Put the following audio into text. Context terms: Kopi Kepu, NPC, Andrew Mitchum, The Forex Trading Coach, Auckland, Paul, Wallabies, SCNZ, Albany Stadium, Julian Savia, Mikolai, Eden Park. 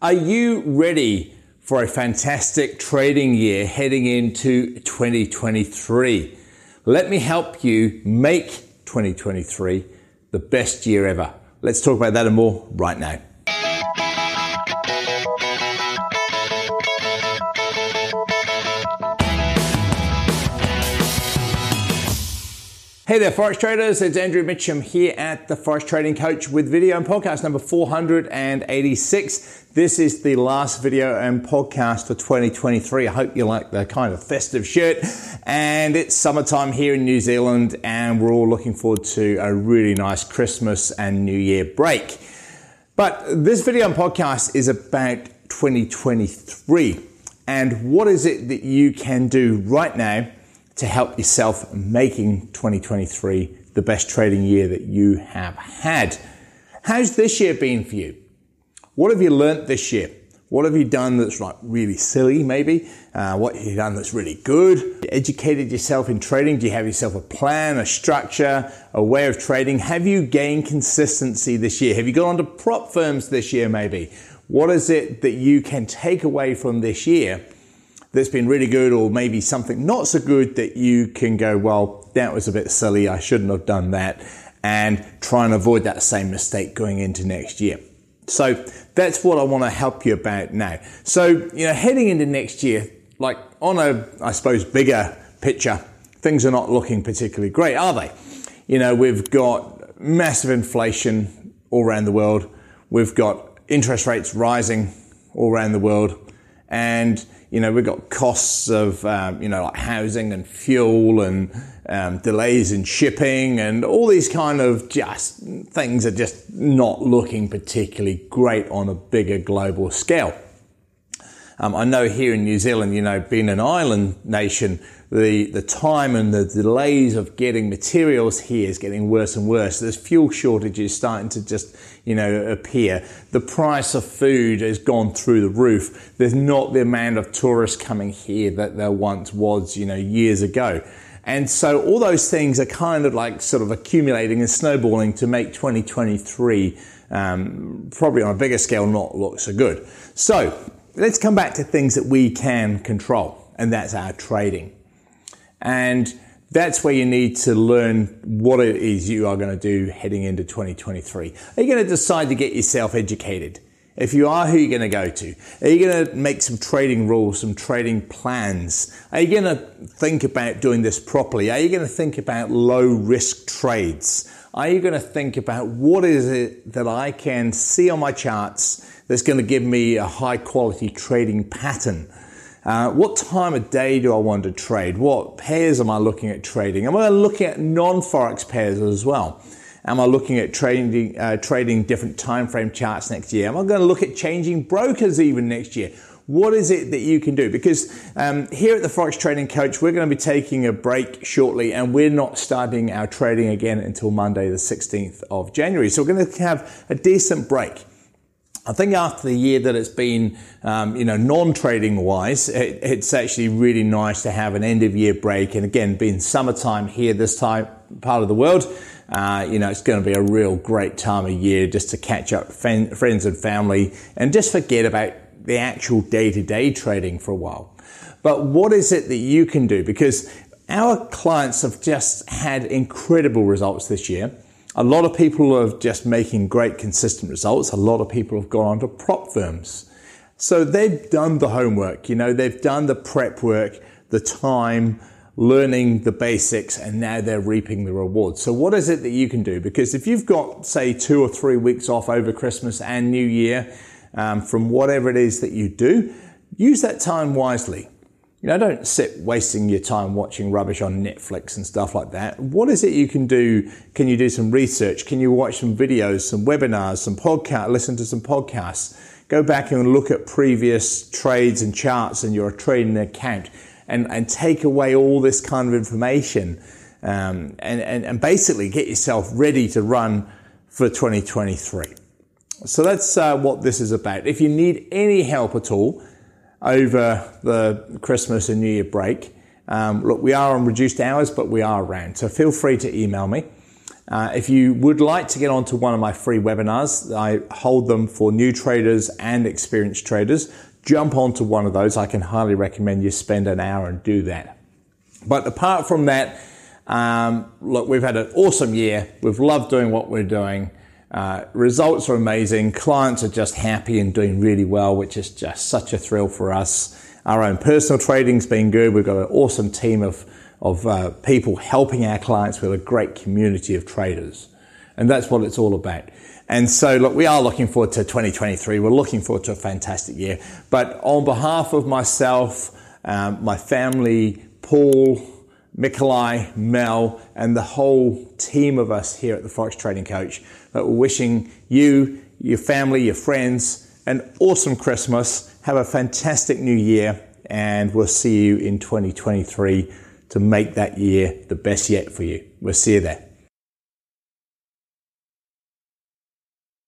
Are you ready for a fantastic trading year heading into 2023? Let me help you make 2023 the best year ever. Let's talk about that and more right now. Hey there, Forex traders. It's Andrew Mitchum here at The Forex Trading Coach with video and podcast number 486. This is the last video and podcast for 2023. I hope you like the kind of festive shirt. And it's summertime here in New Zealand, and we're all looking forward to a really nice Christmas and New Year break. But this video and podcast is about 2023 and what is it that you can do right now to help yourself making 2023 the best trading year that you have had. How's this year been for you? What have you learnt this year? What have you done that's like really silly maybe? What have you done that's really good? You educated yourself in trading? Do you have yourself a plan, a structure, a way of trading? Have you gained consistency this year? Have you gone on to prop firms this year maybe? What is it that you can take away from this year that's been really good, or maybe something not so good that you can go, well, that was a bit silly, I shouldn't have done that, and try and avoid that same mistake going into next year. So that's what I want to help you about now. So, heading into next year, like on a, I suppose, bigger picture, things are not looking particularly great, are they? We've got massive inflation all around the world. We've got interest rates rising all around the world. And, we've got costs of, like housing and fuel and delays in shipping and all these kind of just things are just not looking particularly great on a bigger global scale. I know here in New Zealand, being an island nation, the time and the delays of getting materials here is getting worse and worse. There's fuel shortages starting to just, appear. The price of food has gone through the roof. There's not the amount of tourists coming here that there once was, years ago. And so all those things are kind of like sort of accumulating and snowballing to make 2023, probably on a bigger scale, not look so good. So, let's come back to things that we can control, and that's our trading. And that's where you need to learn what it is you are going to do heading into 2023. Are you going to decide to get yourself educated? If you are, who are you going to go to? Are you going to make some trading rules, some trading plans? Are you going to think about doing this properly? Are you going to think about low risk trades? Are you going to think about what is it that I can see on my charts that's going to give me a high quality trading pattern? What time of day do I want to trade? What pairs am I looking at trading? Am I looking at non-forex pairs as well? Am I looking at trading different time frame charts next year? Am I going to look at changing brokers even next year? What is it that you can do? Because here at the Forex Trading Coach, we're going to be taking a break shortly, and we're not starting our trading again until Monday the 16th of January. So we're going to have a decent break. I think after the year that it's been, non-trading wise, it's actually really nice to have an end of year break. And again, being summertime here this time, part of the world, it's going to be a real great time of year just to catch up friends and family and just forget about the actual day-to-day trading for a while. But what is it that you can do? Because our clients have just had incredible results this year. A lot of people are just making great consistent results. A lot of people have gone on to prop firms. So they've done the homework, they've done the prep work, the time, learning the basics, and now they're reaping the rewards. So what is it that you can do? Because if you've got, say, 2 or 3 weeks off over Christmas and New Year from whatever it is that you do, use that time wisely. Don't sit wasting your time watching rubbish on Netflix and stuff like that. What is it you can do? Can you do some research? Can you watch some videos, some webinars, some podcasts, listen to some podcasts? Go back and look at previous trades and charts in your trading account and take away all this kind of information and basically get yourself ready to run for 2023. So that's what this is about. If you need any help at all over the Christmas and New Year break, look, we are on reduced hours, but we are around. So feel free to email me. If you would like to get onto one of my free webinars, I hold them for new traders and experienced traders. Jump onto one of those. I can highly recommend you spend an hour and do that. But apart from that, look, we've had an awesome year. We've loved doing what we're doing. Results are amazing. Clients are just happy and doing really well, which is just such a thrill for us. Our own personal trading's been good. We've got an awesome team of people helping our clients with a great community of traders. And that's what it's all about. And so, look, we are looking forward to 2023. We're looking forward to a fantastic year. But on behalf of myself, my family, Paul, Mikolai, Mel, and the whole team of us here at the Forex Trading Coach, we're wishing you, your family, your friends, an awesome Christmas. Have a fantastic new year, and we'll see you in 2023 to make that year the best yet for you. We'll see you there.